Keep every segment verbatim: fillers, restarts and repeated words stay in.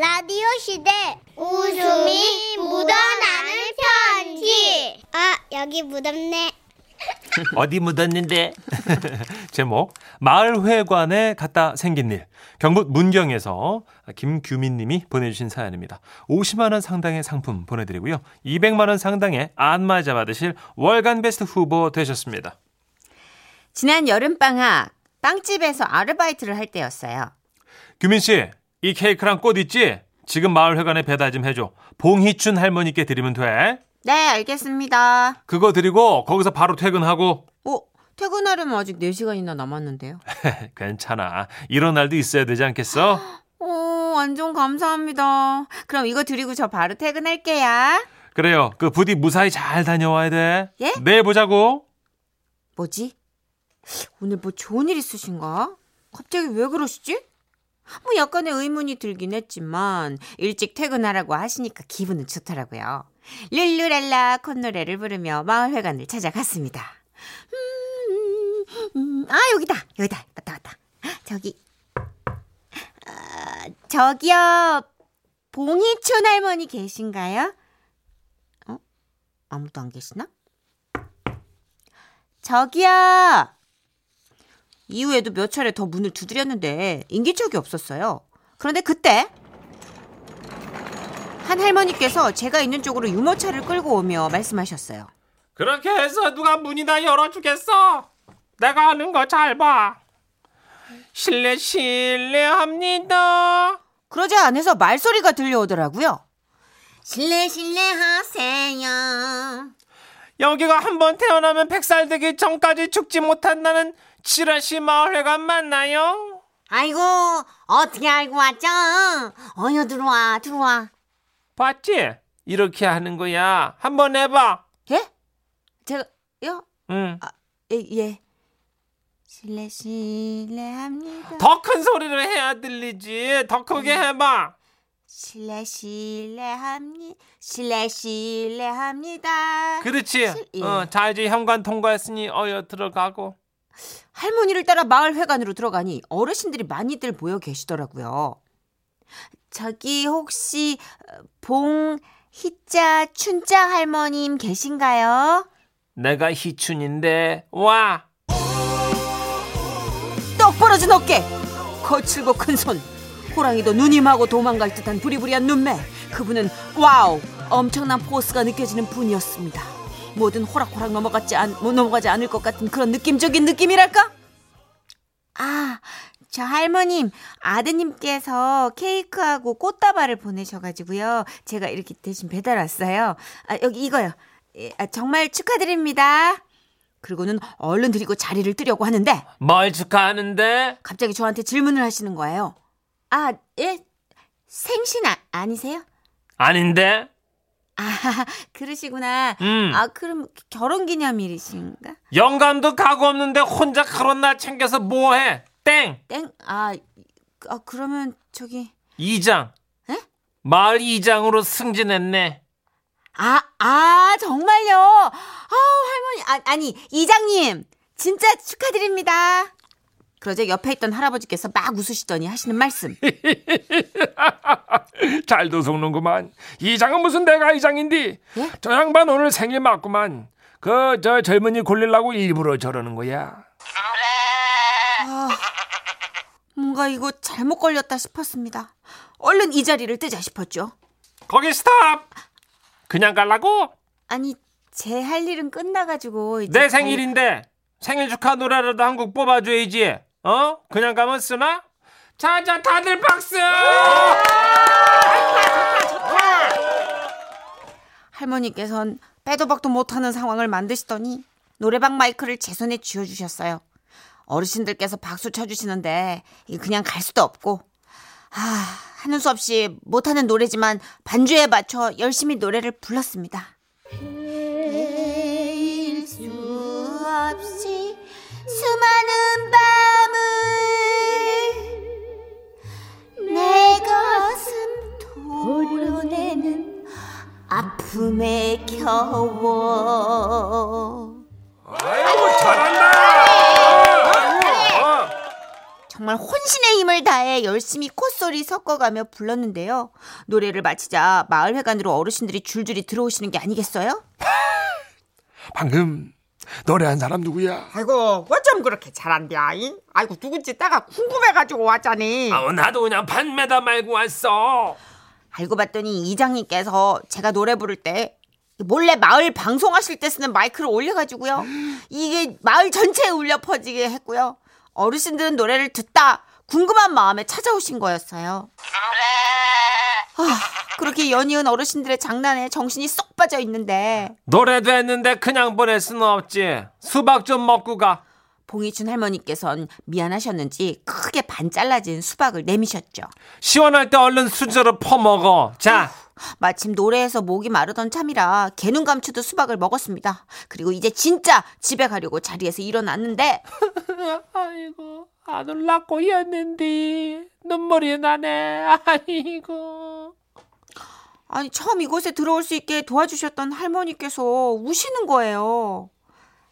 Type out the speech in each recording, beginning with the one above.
라디오 시대 웃음이 묻어나는 편지. 아, 여기 묻었네. 어디 묻었는데? 제목 마을회관에 갔다 생긴 일. 경북 문경에서 김규민님이 보내주신 사연입니다. 오십만 원 상당의 상품 보내드리고요, 이백만 원 상당의 안마자 받으실 월간 베스트 후보 되셨습니다. 지난 여름방학 빵집에서 아르바이트를 할 때였어요. 규민씨, 이 케이크랑 꽃 있지? 지금 마을회관에 배달 좀 해줘. 봉희춘 할머니께 드리면 돼. 네, 알겠습니다. 그거 드리고 거기서 바로 퇴근하고. 어? 퇴근하려면 아직 네 시간이나 남았는데요. 괜찮아. 이런 날도 있어야 되지 않겠어? 오, 완전 감사합니다. 그럼 이거 드리고 저 바로 퇴근할게요. 그래요. 그 부디 무사히 잘 다녀와야 돼. 예? 내일 보자고. 뭐지? 오늘 뭐 좋은 일 있으신가? 갑자기 왜 그러시지? 뭐 약간의 의문이 들긴 했지만 일찍 퇴근하라고 하시니까 기분은 좋더라고요. 룰루랄라 콧노래를 부르며 마을회관을 찾아갔습니다. 음, 음, 아 여기다 여기다 왔다 왔다. 저기 어, 저기요, 봉희춘 할머니 계신가요? 어? 아무도 안 계시나? 저기요. 이후에도 몇 차례 더 문을 두드렸는데 인기척이 없었어요. 그런데 그때 한 할머니께서 제가 있는 쪽으로 유모차를 끌고 오며 말씀하셨어요. 그렇게 해서 누가 문이나 열어주겠어? 내가 하는 거 잘 봐. 실례 실례합니다. 그러자 안에서 말소리가 들려오더라고요. 실례 실례하세요. 여기가 한번 태어나면 백 살 되기 전까지 죽지 못한다는 지라시 마을회관 맞나요? 아이고, 어떻게 알고 왔죠? 어여 들어와 들어와. 봤지? 이렇게 하는 거야. 한번 해봐. 예? 제가요? 응. 아, 예, 예. 실례 실례합니다. 더 큰 소리를 해야 들리지. 더 크게 음. 해봐. 실례 실례합니다. 실례 실례합니다. 그렇지. 실, 예. 어, 자 이제 현관 통과했으니 어여 들어가고. 할머니를 따라 마을회관으로 들어가니 어르신들이 많이들 모여 계시더라고요. 저기 혹시 봉희자 춘자 할머님 계신가요? 내가 희춘인데 와. 떡 벌어진 어깨, 거칠고 큰 손, 호랑이도 누님하고 도망갈 듯한 부리부리한 눈매. 그분은 와우, 엄청난 포스가 느껴지는 분이었습니다. 뭐든 호락호락 넘어가지, 않, 넘어가지 않을 것 같은 그런 느낌적인 느낌이랄까? 아, 저 할머님, 아드님께서 케이크하고 꽃다발을 보내셔가지고요, 제가 이렇게 대신 배달 왔어요. 아, 여기 이거요. 예, 아, 정말 축하드립니다. 그리고는 얼른 드리고 자리를 뜨려고 하는데, 뭘 축하하는데? 갑자기 저한테 질문을 하시는 거예요. 아, 예? 생신 아, 아니세요? 아닌데? 아, 그러시구나. 음. 아, 그럼 결혼기념일이신가? 영감도 가고 없는데 혼자 그런 날 챙겨서 뭐해? 땡! 땡? 아, 아 그러면 저기... 이장. 에? 마을 이장으로 승진했네. 아, 아, 정말요? 아우, 할머니. 아, 아니, 이장님. 진짜 축하드립니다. 그러자 옆에 있던 할아버지께서 막 웃으시더니 하시는 말씀. 잘도 속는구만. 이장은 무슨 내가 이장인디. 예? 저 양반 오늘 생일 맞구만. 그 저 젊은이 골리려고 일부러 저러는 거야. 아, 뭔가 이거 잘못 걸렸다 싶었습니다. 얼른 이 자리를 뜨자 싶었죠. 거기 스탑. 그냥 가려고? 아니, 제 할 일은 끝나가지고 이제 내 생일인데 잘... 생일 축하 노래라도 한 곡 뽑아줘야지. 어? 그냥 가면 쓰나? 자자, 다들 박수! 할머니께서는 빼도 박도 못하는 상황을 만드시더니 노래방 마이크를 제 손에 쥐어주셨어요. 어르신들께서 박수 쳐주시는데 그냥 갈 수도 없고, 아, 하는 수 없이 못하는 노래지만 반주에 맞춰 열심히 노래를 불렀습니다. 헤일 수 없이 수많은 밤을 내 가슴 토로내는 아픔에 겨워. 아이고, 잘한다. 정말 혼신의 힘을 다해 열심히 콧소리 섞어가며 불렀는데요. 노래를 마치자 마을회관으로 어르신들이 줄줄이 들어오시는 게 아니겠어요? 방금 노래한 사람 누구야? 아이고 어쩜 그렇게 잘한디야. 아이고 누군지 따가 궁금해가지고 왔자니. 아, 나도 그냥 반매다 말고 왔어. 알고 봤더니 이장님께서 제가 노래 부를 때 몰래 마을 방송하실 때 쓰는 마이크를 올려가지고요, 이게 마을 전체에 울려 퍼지게 했고요. 어르신들은 노래를 듣다 궁금한 마음에 찾아오신 거였어요. 아, 그렇게 연이은 어르신들의 장난에 정신이 쏙 빠져 있는데, 노래도 했는데 그냥 보낼 수는 없지. 수박 좀 먹고 가. 봉희춘 할머니께서는 미안하셨는지 크게 반 잘라진 수박을 내미셨죠. 시원할 때 얼른 수저로 퍼먹어. 자. 마침 노래에서 목이 마르던 참이라 개눈 감추듯 수박을 먹었습니다. 그리고 이제 진짜 집에 가려고 자리에서 일어났는데 아이고 안 올랐고 했는데 눈물이 나네. 아이고. 아니 처음 이곳에 들어올 수 있게 도와주셨던 할머니께서 우시는 거예요.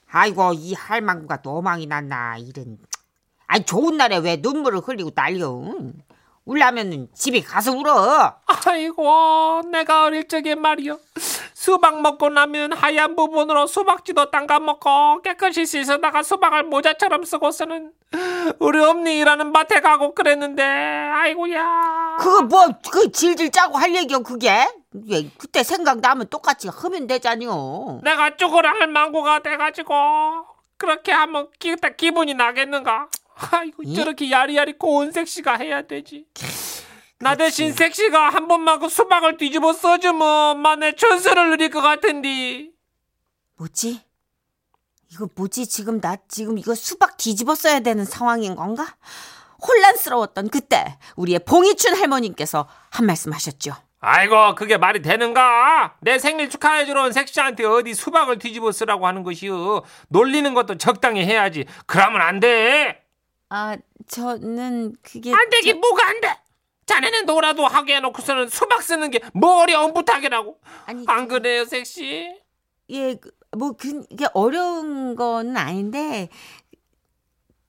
아이고 이 할망구가 너망이 났나 이런. 아니 좋은 날에 왜 눈물을 흘리고 난려. 울라면 집에 가서 울어. 아이고 내가 어릴 적에 말이요, 수박 먹고 나면 하얀 부분으로 수박지도 담가 먹고 깨끗이 씻어다가 수박을 모자처럼 쓰고서는 우리 엄니라는 밭에 가고 그랬는데. 아이고야. 그거 뭐 그 질질 짜고 할 얘기야 그게? 예, 그때 생각나면 똑같이 하면 되잖요. 내가 쭈그라 할 망고가 돼가지고 그렇게 하면 기, 기분이 나겠는가. 아이고 예? 저렇게 야리야리 고운 섹시가 해야 되지. 나 대신 섹시가 한 번만 그 수박을 뒤집어 써주면 만에 천수를 누릴 것 같은데. 뭐지? 이거 뭐지? 지금 나 지금 이거 수박 뒤집어 써야 되는 상황인 건가? 혼란스러웠던 그때 우리의 봉희춘 할머님께서 한 말씀 하셨죠. 아이고 그게 말이 되는가? 내 생일 축하해주러 온 섹시한테 어디 수박을 뒤집어 쓰라고 하는 것이요. 놀리는 것도 적당히 해야지. 그러면 안 돼. 아 저는 그게 안 되기 저... 뭐가 안 돼? 자네는 노라도 하게 해놓고서는 수박 쓰는 게 뭐 어리 엄부탁이라고. 아니, 안 그래요 섹시? 예, 뭐 그게 어려운 건 아닌데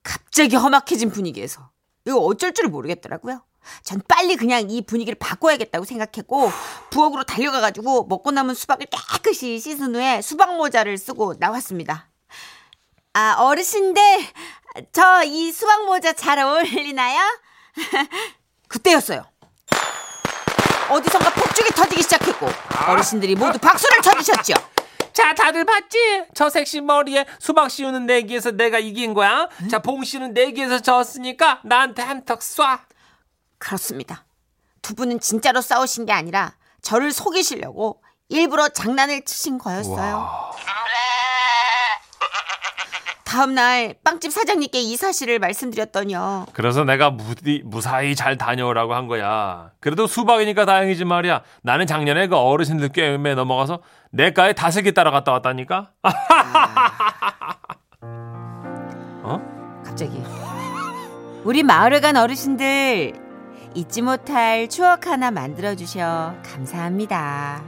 갑자기 험악해진 분위기에서 이거 어쩔 줄 모르겠더라고요. 전 빨리 그냥 이 분위기를 바꿔야겠다고 생각했고 부엌으로 달려가가지고 먹고 남은 수박을 깨끗이 씻은 후에 수박 모자를 쓰고 나왔습니다. 아 어르신들 저 이 수박 모자 잘 어울리나요? 그때였어요. 어디선가 폭죽이 터지기 시작했고 어르신들이 모두 박수를 쳐주셨죠. 자 다들 봤지? 저 섹시 머리에 수박 씌우는 내기에서 내가 이긴 거야. 응? 자 봉씨는 내기에서 졌으니까 나한테 한턱 쏴. 그렇습니다. 두 분은 진짜로 싸우신 게 아니라 저를 속이시려고 일부러 장난을 치신 거였어요. 와. 다음날 빵집 사장님께 이 사실을 말씀드렸더니요, 그래서 내가 무디, 무사히 잘 다녀오라고 한 거야. 그래도 수박이니까 다행이지 말이야. 나는 작년에 그 어르신들 게임에 넘어가서 내과에 다섯 개 따라갔다 왔다니까. 아... 어? 갑자기 우리 마을에 간 어르신들 잊지 못할 추억 하나 만들어주셔 감사합니다.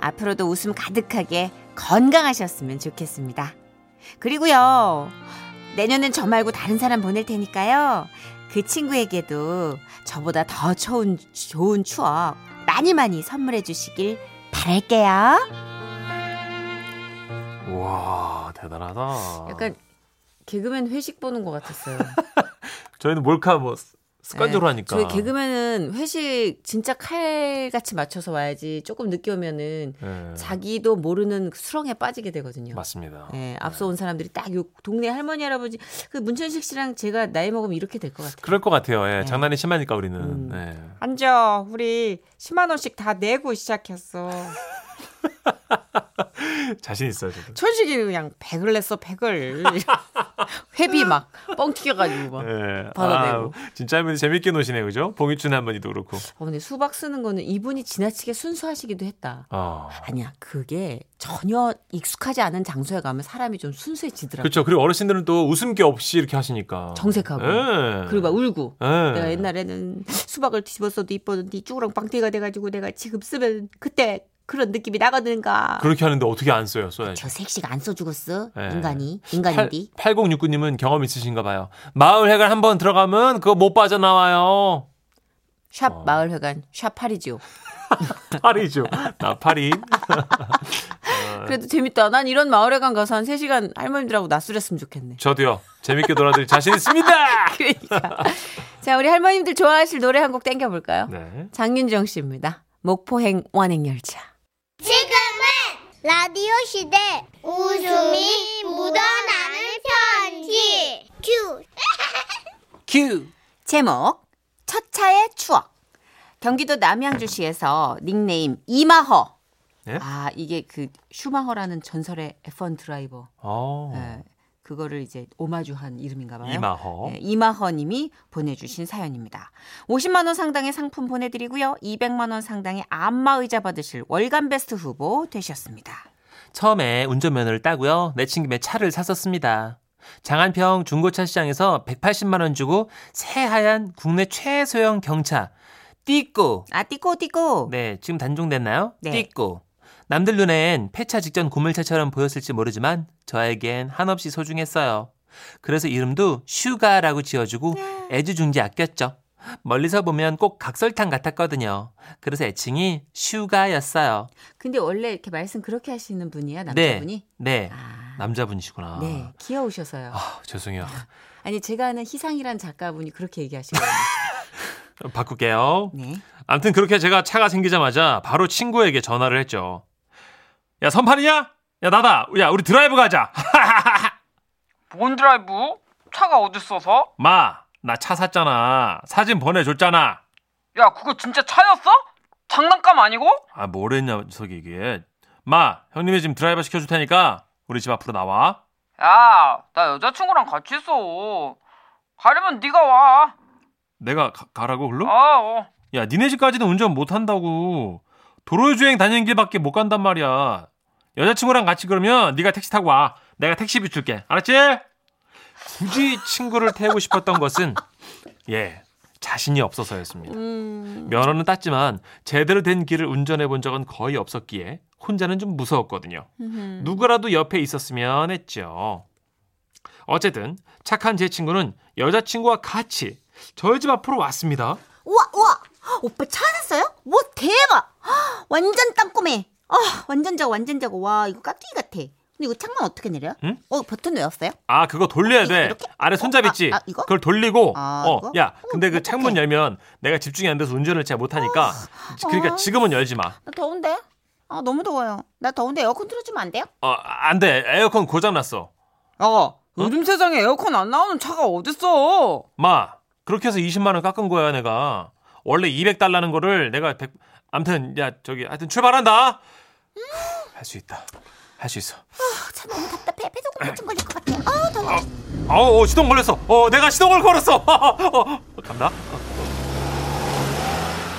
앞으로도 웃음 가득하게 건강하셨으면 좋겠습니다. 그리고요, 내년엔 저 말고 다른 사람 보낼 테니까요, 그 친구에게도 저보다 더 좋은, 좋은 추억 많이 많이 선물해 주시길 바랄게요. 와 대단하다. 약간 개그맨 회식 보는 것 같았어요. 저희는 몰카 뭐 습관적으로 네, 하니까. 저희 개그맨은 회식 진짜 칼같이 맞춰서 와야지, 조금 늦게 오면은 네, 자기도 모르는 수렁에 빠지게 되거든요. 맞습니다. 네, 앞서 네, 온 사람들이 딱 요 동네 할머니 할아버지 그 문천식 씨랑 제가 나이 먹으면 이렇게 될 것 같아요. 그럴 것 같아요. 예, 네. 장난이 심하니까 우리는. 음. 네. 앉아. 우리 십만 원씩 다 내고 시작했어. 자신 있어요. 저도. 천식이 그냥 백을 냈어 백을. 회비 막 뻥 튀겨가지고 막 네, 받아내고. 아, 진짜 할머니 재밌게 노시네. 그죠? 봉희춘 할머니도 그렇고. 어, 근데 수박 쓰는 거는 이분이 지나치게 순수하시기도 했다. 어. 아니야 그게 전혀 익숙하지 않은 장소에 가면 사람이 좀 순수해지더라고요. 그렇죠. 그리고 어르신들은 또 웃음기 없이 이렇게 하시니까 정색하고 에. 그리고 막 울고 에. 내가 옛날에는 수박을 뒤집어 써도 이뻤는데 쭈그랑 빵띠가 돼가지고 내가 지금 쓰면 그때 그런 느낌이 나거든가. 그렇게 하는데 어떻게 안 써요? 써야지. 저 색시가 안 써 죽었어. 네. 인간이. 인간인디. 팔공육구 님은 경험 있으신가 봐요. 마을회관 한번 들어가면 그거 못 빠져나와요. 샵 어. 마을회관. 샵 팔이죠. 팔이죠. 나 팔이. 그래도 재밌다. 난 이런 마을회관 가서 한 세 시간 할머님들하고 낮술했으면 좋겠네. 저도요. 재밌게 놀아드릴 자신 있습니다. 그러니까. 자, 우리 할머님들 좋아하실 노래 한 곡 땡겨볼까요? 네. 장윤정 씨입니다. 목포행 완행열차. 지금은 라디오 시대. 웃음이 묻어나는 편지. 큐. 큐. 제목. 첫 차의 추억. 경기도 남양주시에서 닉네임 이마허. 네? 아, 이게 그 슈마허라는 전설의 에프원 드라이버. 네, 그거를 이제 오마주한 이름인가 봐요. 이마허. 네, 이마허 님이 보내주신 사연입니다. 오십만 원 상당의 상품 보내드리고요. 이백만 원 상당의 안마의자 받으실 월간 베스트 후보 되셨습니다. 처음에 운전면허를 따고요. 내친 김에 차를 샀었습니다. 장안평 중고차 시장에서 백팔십만 원 주고 새하얀 국내 최소형 경차 띠꼬. 아, 띠꼬 띠꼬. 네, 지금 단종됐나요? 네. 띠꼬. 남들 눈엔 폐차 직전 고물차처럼 보였을지 모르지만 저에겐 한없이 소중했어요. 그래서 이름도 슈가라고 지어주고 애지중지 아꼈죠. 멀리서 보면 꼭 각설탕 같았거든요. 그래서 애칭이 슈가였어요. 근데 원래 이렇게 말씀 그렇게 하시는 분이야, 남자분이? 네, 네. 아. 남자분이시구나. 네, 귀여우셔서요. 아, 죄송해요. 아니, 제가 아는 희상이란 작가분이 그렇게 얘기하신 거예요. 바꿀게요. 네. 아무튼 그렇게 제가 차가 생기자마자 바로 친구에게 전화를 했죠. 야, 선판이냐? 야, 나다. 야, 우리 드라이브 가자. 뭔 드라이브? 차가 어딨어서? 마, 나 차 샀잖아. 사진 보내줬잖아. 야, 그거 진짜 차였어? 장난감 아니고? 아, 뭐랬냐, 저기 이게. 마, 형님이 지금 드라이브 시켜줄 테니까 우리 집 앞으로 나와. 야, 나 여자친구랑 같이 있어. 가려면 네가 와. 내가 가, 가라고 글로? 아, 어. 야, 니네 집까지는 운전 못한다고. 도로주행 다니는 길밖에 못 간단 말이야. 여자친구랑 같이 그러면 니가 택시 타고 와. 내가 택시비 줄게. 알았지? 굳이 친구를 태우고 싶었던 것은 예, 자신이 없어서였습니다. 음... 면허는 땄지만 제대로 된 길을 운전해본 적은 거의 없었기에 혼자는 좀 무서웠거든요. 음흠. 누구라도 옆에 있었으면 했죠. 어쨌든 착한 제 친구는 여자친구와 같이 저희 집 앞으로 왔습니다. 우와, 우와. 오빠 차 샀어요? 와, 대박. 완전 땅꼬매. 아, 완전 작아, 완전 작아. 와, 이거 깍두기 같아. 근데 이거 창문 어떻게 내려요? 응? 어, 버튼 왜 없어요? 아, 그거 돌려야 돼. 이렇게? 아래 손잡이 있지? 어, 아, 아, 이거? 그걸 돌리고. 아, 어, 이거? 야, 근데 어, 그 어떡해. 창문 열면 내가 집중이 안 돼서 운전을 잘 못하니까. 어, 그러니까 지금은 열지 마. 나 더운데? 아, 너무 더워요. 나 더운데 에어컨 틀어주면 안 돼요? 어, 안 돼. 에어컨 고장났어. 어, 요즘 응? 세상에 에어컨 안 나오는 차가 어딨어. 마. 그렇게 해서 이십만 원 깎은 거야, 내가. 원래 이백 달러라는 거를 내가 백... 아무튼 야, 저기 하여튼 출발한다. 음. 할 수 있다. 할 수 있어. 아, 참 너무 답답해. 폐소공 같은 걸릴 것 같아. 아, 더워. 아, 아우, 어, 시동 걸렸어. 어, 내가 시동을 걸었어. 어, 간다.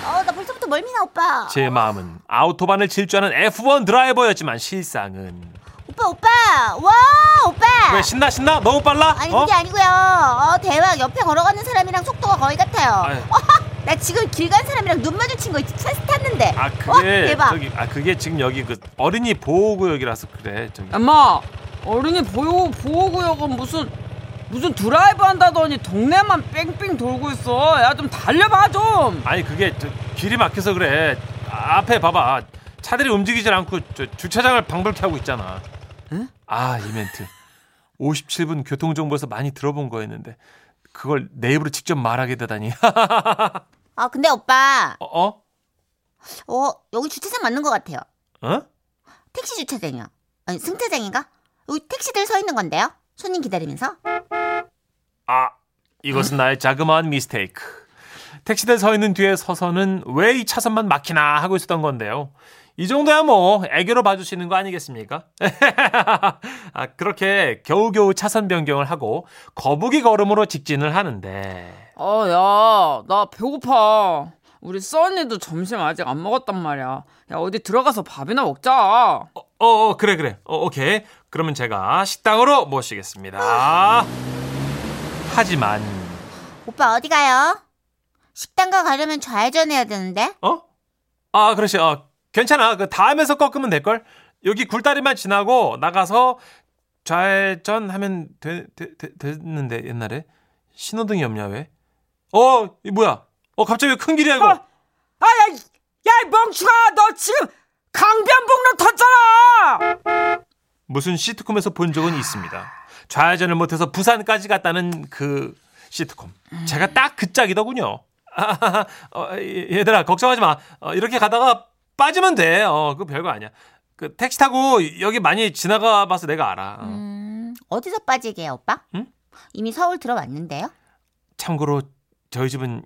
어, 나 벌써부터 멀미나, 오빠. 제 마음은 아우토반을 질주하는 에프원 드라이버였지만 실상은 오빠 오빠 와 오빠 왜 신나 신나 너무 빨라? 아니 그게 어? 아니고요. 어, 대박. 옆에 걸어가는 사람이랑 속도가 거의 같아요. 어, 나 지금 길 간 사람이랑 눈 마주친 거 있지? 차에서 탔는데. 아, 그게 와, 대박. 저기, 아 그게 지금 여기 그 어린이 보호구역이라서 그래. 저기. 엄마, 어린이 보호 보호구역은 무슨 무슨 드라이브 한다더니 동네만 뺑뺑 돌고 있어. 야, 좀 달려봐 좀. 아니 그게 저, 길이 막혀서 그래. 아, 앞에 봐봐. 차들이 움직이질 않고 저, 주차장을 방불케 하고 있잖아. 응? 아, 이 멘트 오십칠 분 교통정보에서 많이 들어본 거였는데 그걸 내 입으로 직접 말하게 되다니. 아, 근데 오빠 어? 어? 어, 여기 주차장 맞는 것 같아요. 어? 택시 주차장이요. 아니, 승차장인가? 여기 택시들 서 있는 건데요. 손님 기다리면서. 아, 이것은 나의 자그마한 미스테이크. 택시들 서 있는 뒤에 서서는 왜 이 차선만 막히나 하고 있었던 건데요. 이 정도야 뭐 애교로 봐주시는 거 아니겠습니까? 아, 그렇게 겨우겨우 차선 변경을 하고 거북이 걸음으로 직진을 하는데. 어, 야, 나 배고파. 우리 써니도 점심 아직 안 먹었단 말이야. 야, 어디 들어가서 밥이나 먹자. 어, 어 그래 그래. 어, 오케이. 그러면 제가 식당으로 모시겠습니다. 하지만 오빠 어디 가요? 식당가 가려면 좌회전해야 되는데. 어? 아, 그렇지. 아, 괜찮아. 그 다음에서 꺾으면 될걸? 여기 굴다리만 지나고 나가서 좌회전 하면 되, 되, 되, 됐는데 옛날에. 신호등이 없냐 왜? 어, 이 뭐야? 어, 갑자기 큰 길이야 이거. 어, 아, 야, 야, 멍충아, 너 지금 강변북로 탔잖아. 무슨 시트콤에서 본 적은 있습니다. 좌회전을 못해서 부산까지 갔다는 그 시트콤. 제가 딱 그 짝이더군요. 아, 어, 얘들아 걱정하지 마. 어, 이렇게 가다가 빠지면 돼. 어, 그거 별거 아니야. 그 택시 타고 여기 많이 지나가 봐서 내가 알아. 어. 음, 어디서 빠지게 오빠? 응? 이미 서울 들어왔는데요. 참고로 저희 집은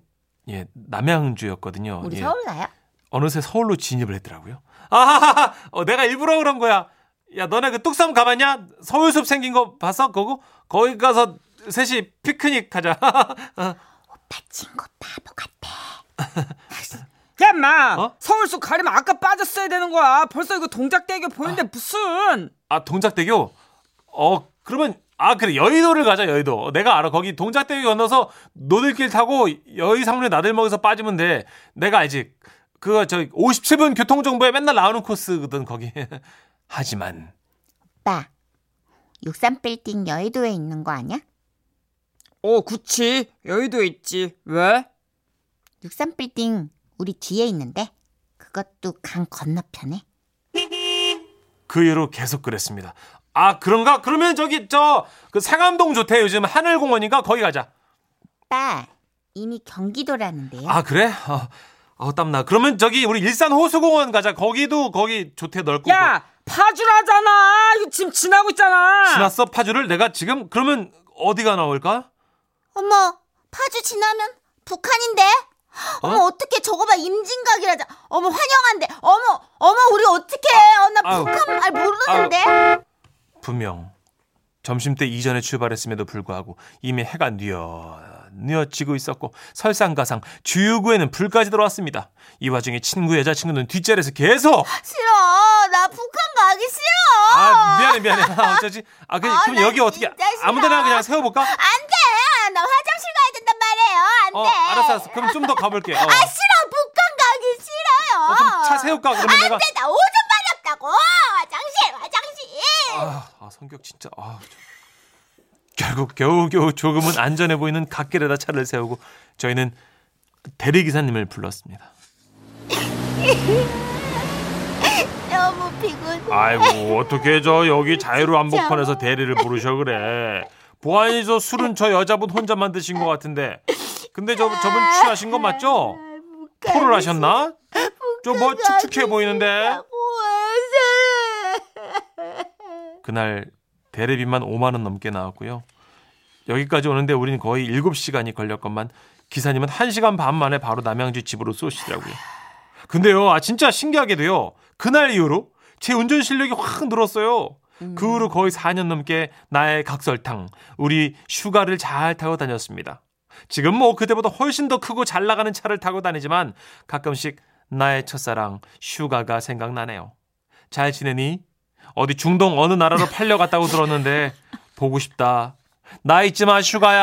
예 남양주였거든요. 우리 예, 서울 가요? 어느새 서울로 진입을 했더라고요. 아, 어, 내가 일부러 그런 거야. 야, 너네 그 뚝섬 가봤냐? 서울숲 생긴 거 봤어? 그거 거기 가서 셋이 피크닉 하자. 어. 오빠 친구 바보 같아. 야, 마 어? 서울숲 가려면 아까 빠졌어야 되는 거야. 벌써 이거 동작대교 보이는데. 아, 무슨? 아, 동작대교? 어, 그러면. 아, 그래. 여의도를 가자, 여의도. 내가 알아. 거기 동작대교 건너서 노들길 타고 여의상류 나들목에서 빠지면 돼. 내가 알지. 그거 저 오십칠 분 교통정보에 맨날 나오는 코스거든, 거기. 하지만. 오빠, 육십삼 빌딩 여의도에 있는 거 아니야? 어, 그치. 여의도에 있지. 왜? 육십삼 빌딩 우리 뒤에 있는데 그것도 강 건너편에. 그 이후로 계속 그랬습니다. 아, 그런가? 그러면 저기 저 그 생암동 좋대. 요즘 하늘공원인가? 거기 가자. 오빠, 이미 경기도라는데요. 아, 그래? 어, 어, 땀나. 그러면 저기 우리 일산호수공원 가자. 거기도 거기 좋대. 넓고. 야, 파주라잖아. 이거 지금 지나고 있잖아. 지났어, 파주를? 내가 지금? 그러면 어디가 나올까? 어머, 파주 지나면 북한인데? 어? 어머, 어떡해. 저거 봐. 임진각이라자. 어머, 환영한데. 어머, 어머, 우리 어떡해. 아, 어, 나 아유. 북한 말 모르는데. 아유. 분명 점심때 이전에 출발했음에도 불구하고 이미 해가 뉘엿뉘엿지고 있었고 설상가상 주유구에는 불까지 들어왔습니다. 이 와중에 친구 여자친구는 뒷자리에서 계속 싫어. 나 북한 가기 싫어. 아, 미안해 미안해. 아, 어쩌지. 아, 그냥, 어, 그럼 여기 어떻게 아무데나 그냥 세워볼까? 안 돼. 나 화장실 가야 된단 말이에요. 안 어, 돼. 알았어 알았어. 그럼 좀 더 가볼게. 어. 아, 싫어. 북한 가기 싫어요. 어, 그럼 차 세울까? 그러면 안 내가... 돼. 나 오줌 마렵다고. 화장실 화장실. 아, 아, 성격 진짜. 아, 결국 겨우겨우 조금은 안전해 보이는 갓길에다 차를 세우고 저희는 대리기사님을 불렀습니다. 너무 피곤해. 아이고, 어떻게 저 여기 자유로 한복판에서 대리를 부르셔 그래. 보아하니 저 술은 저 여자분 혼자만 드신 것 같은데. 근데 저, 저분 취하신 거 맞죠? 토를 하셨나? 저 뭐 축축해 보이는데. 그날 대리비만 오만 원 넘게 나왔고요. 여기까지 오는데 우리는 거의 일곱 시간이 걸렸건만 기사님은 한 시간 반 만에 바로 남양주 집으로 쏘시더라고요. 근데요, 아, 진짜 신기하게도요. 그날 이후로 제 운전 실력이 확 늘었어요. 음. 그 후로 거의 사 년 넘게 나의 각설탕, 우리 슈가를 잘 타고 다녔습니다. 지금 뭐 그때보다 훨씬 더 크고 잘 나가는 차를 타고 다니지만 가끔씩 나의 첫사랑 슈가가 생각나네요. 잘 지내니? 어디 중동 어느 나라로 팔려갔다고 들었는데 보고 싶다. 나 잊지 마 슈가야.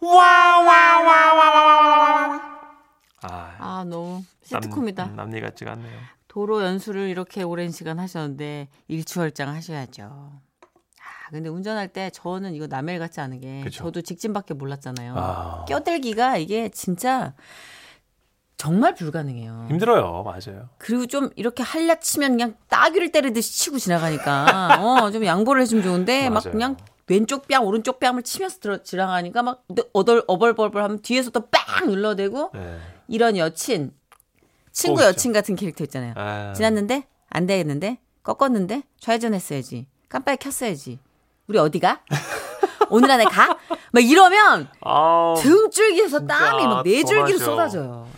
와와와와와와. 아, 아, 너무 시트콤이다. 남일 같지가 않네요. 도로 연수를 이렇게 오랜 시간 하셨는데 일취월장 하셔야죠. 아, 근데 운전할 때 저는 이거 남일 같지 않은 게 그쵸? 저도 직진밖에 몰랐잖아요. 아. 껴들기가 이게 진짜. 정말 불가능해요. 힘들어요. 맞아요. 그리고 좀 이렇게 할라 치면 그냥 따귀를 때리듯이 치고 지나가니까 어, 좀 양보를 해주면 좋은데 막 그냥 왼쪽 뺨 오른쪽 뺨을 치면서 들어, 지나가니까 막 어덜, 어벌벌벌하면 뒤에서 또 빵 눌러대고. 네. 이런 여친 친구 오, 여친 같은 캐릭터 있잖아요. 아. 지났는데 안 되겠는데 꺾었는데 좌회전했어야지 깜빡이 켰어야지 우리 어디가? 오늘 안에 가? 막 이러면 아우, 등줄기에서 땀이 막 네 줄기로 쏟아져요.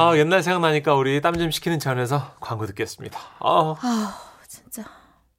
아, 옛날 생각나니까 우리 땀 좀 식히는 차원에서 광고 듣겠습니다. 아우. 아우.